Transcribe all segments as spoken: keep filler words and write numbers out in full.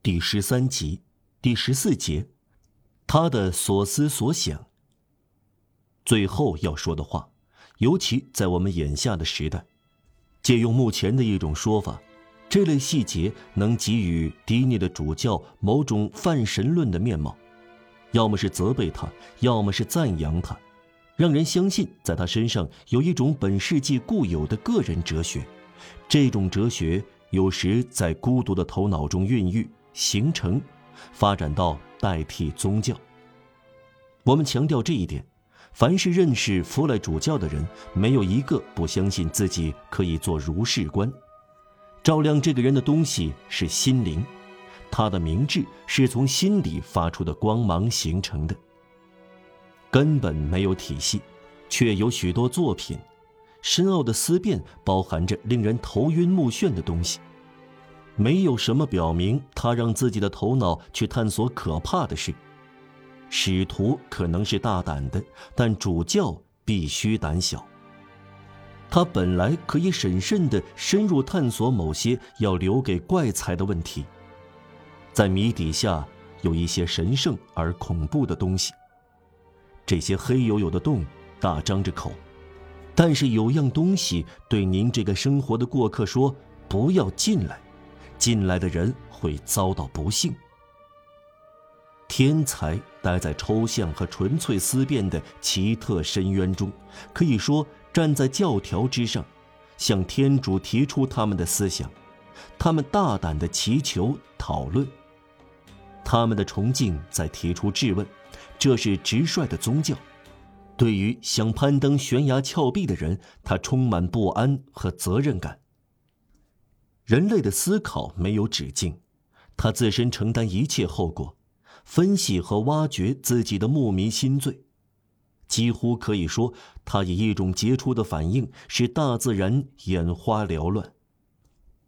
第十三集第十四节，他的所思所想。最后要说的话，尤其在我们眼下的时代，借用目前的一种说法，这类细节能给予迪涅的主教某种泛神论的面貌，要么是责备他，要么是赞扬他，让人相信在他身上有一种本世纪固有的个人哲学。这种哲学有时在孤独的头脑中孕育形成，发展到代替宗教。我们强调这一点，凡是认识弗莱主教的人，没有一个不相信自己可以做如是观。照亮这个人的东西是心灵，他的明智是从心里发出的光芒形成的。根本没有体系，却有许多作品，深奥的思辨包含着令人头晕目眩的东西。没有什么表明他让自己的头脑去探索可怕的事。使徒可能是大胆的，但主教必须胆小。他本来可以审慎地深入探索某些要留给怪才的问题。在谜底下有一些神圣而恐怖的东西。这些黑黝黝的洞大张着口，但是有样东西对您这个生活的过客说，不要进来，进来的人会遭到不幸。天才待在抽象和纯粹思辨的奇特深渊中，可以说站在教条之上，向天主提出他们的思想，他们大胆地祈求讨论，他们的崇敬在提出质问。这是直率的宗教。对于想攀登悬崖峭壁的人，他充满不安和责任感。人类的思考没有止境，他自身承担一切后果，分析和挖掘自己的牧民心罪。几乎可以说，他以一种杰出的反应使大自然眼花缭乱。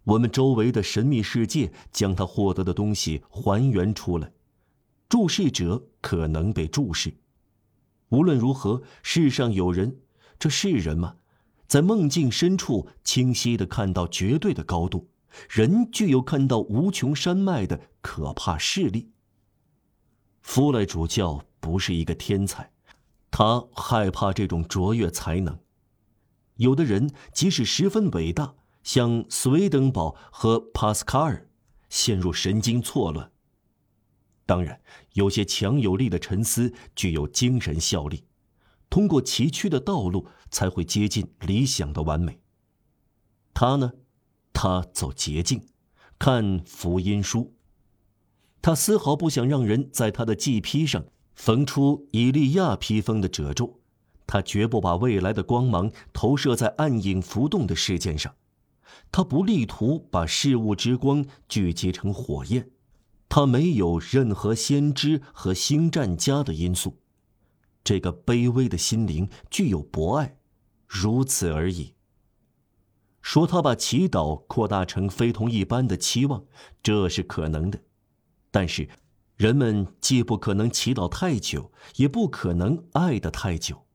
我们周围的神秘世界将他获得的东西还原出来。注视者可能被注视。无论如何，世上有人，这是人吗？在梦境深处清晰地看到绝对的高度，人具有看到无穷山脉的可怕势力。弗莱主教不是一个天才，他害怕这种卓越才能。有的人即使十分伟大，像斯威登堡和帕斯卡尔，陷入神经错乱。当然，有些强有力的沉思具有精神效力，通过崎岖的道路才会接近理想的完美。他呢？他走捷径，看福音书。他丝毫不想让人在他的祭披上缝出以利亚披风的褶皱，他绝不把未来的光芒投射在暗影浮动的事件上，他不力图把事物之光聚集成火焰。他没有任何先知和星战家的因素，这个卑微的心灵具有博爱，如此而已。说他把祈祷扩大成非同一般的期望，这是可能的，但是人们既不可能祈祷太久，也不可能爱得太久。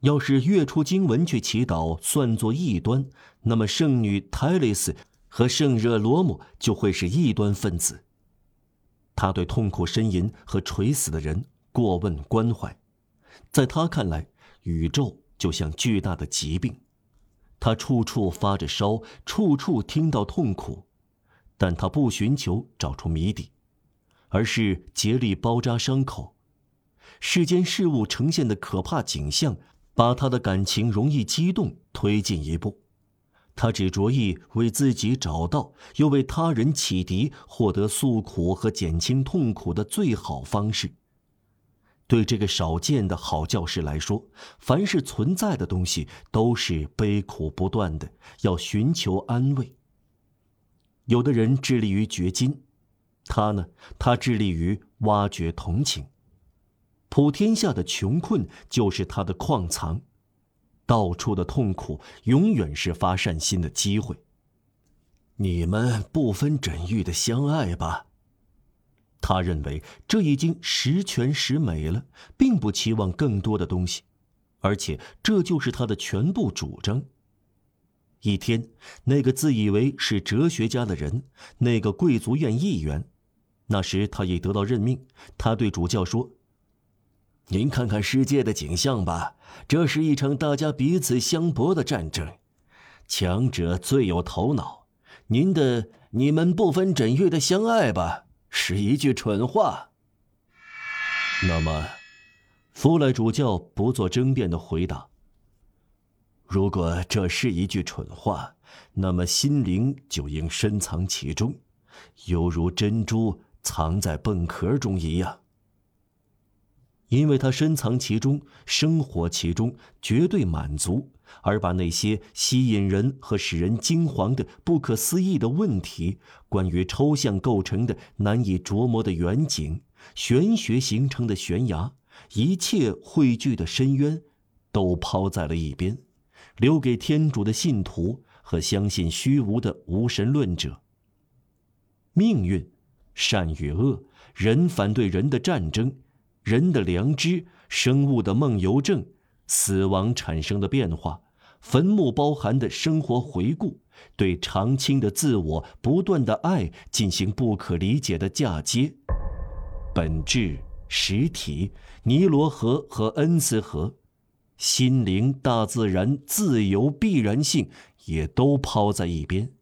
要是越出经文去祈祷算作异端，那么圣女泰雷斯和圣热罗姆就会是异端分子。他对痛苦呻吟和垂死的人过问关怀，在他看来，宇宙就像巨大的疾病，他处处发着烧，处处听到痛苦，但他不寻求找出谜底，而是竭力包扎伤口。世间事物呈现的可怕景象，把他的感情容易激动推进一步。他只着意为自己找到，又为他人启迪，获得诉苦和减轻痛苦的最好方式。对这个少见的好教师来说，凡是存在的东西都是悲苦不断的，要寻求安慰。有的人致力于掘金，他呢？他致力于挖掘同情。普天下的穷困就是他的矿藏。到处的痛苦永远是发善心的机会。你们不分枕域的相爱吧。他认为这已经十全十美了，并不期望更多的东西，而且这就是他的全部主张。一天，那个自以为是哲学家的人，那个贵族院议员，那时他也得到任命，他对主教说：“您看看世界的景象吧，这是一场大家彼此相搏的战争，强者最有头脑。您的你们不分枕月的相爱吧，是一句蠢话。”那么，弗莱主教不做争辩的回答：“如果这是一句蠢话，那么心灵就应深藏其中，犹如珍珠藏在蚌壳中一样。”因为他深藏其中，生活其中，绝对满足，而把那些吸引人和使人惊惶的不可思议的问题，关于抽象构成的难以琢磨的远景，玄学形成的悬崖，一切汇聚的深渊，都抛在了一边，留给天主的信徒和相信虚无的无神论者。命运，善与恶，人反对人的战争，人的良知，生物的梦游症，死亡产生的变化，坟墓包含的生活回顾，对常青的自我不断的爱进行不可理解的嫁接，本质、实体、尼罗河和恩斯河，心灵、大自然、自由、必然性也都抛在一边。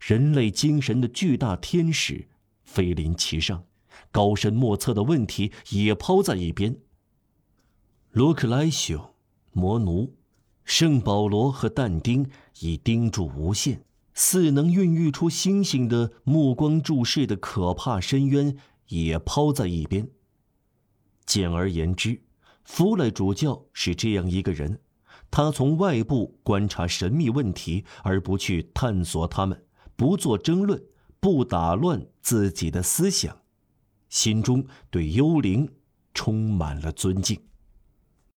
人类精神的巨大天使飞临其上，高深莫测的问题也抛在一边。罗克莱修、摩奴、圣保罗和但丁以盯住无限、似能孕育出星星的目光注视的可怕深渊也抛在一边。简而言之，弗赖主教是这样一个人，他从外部观察神秘问题，而不去探索他们，不做争论，不打乱自己的思想，心中对幽灵充满了尊敬。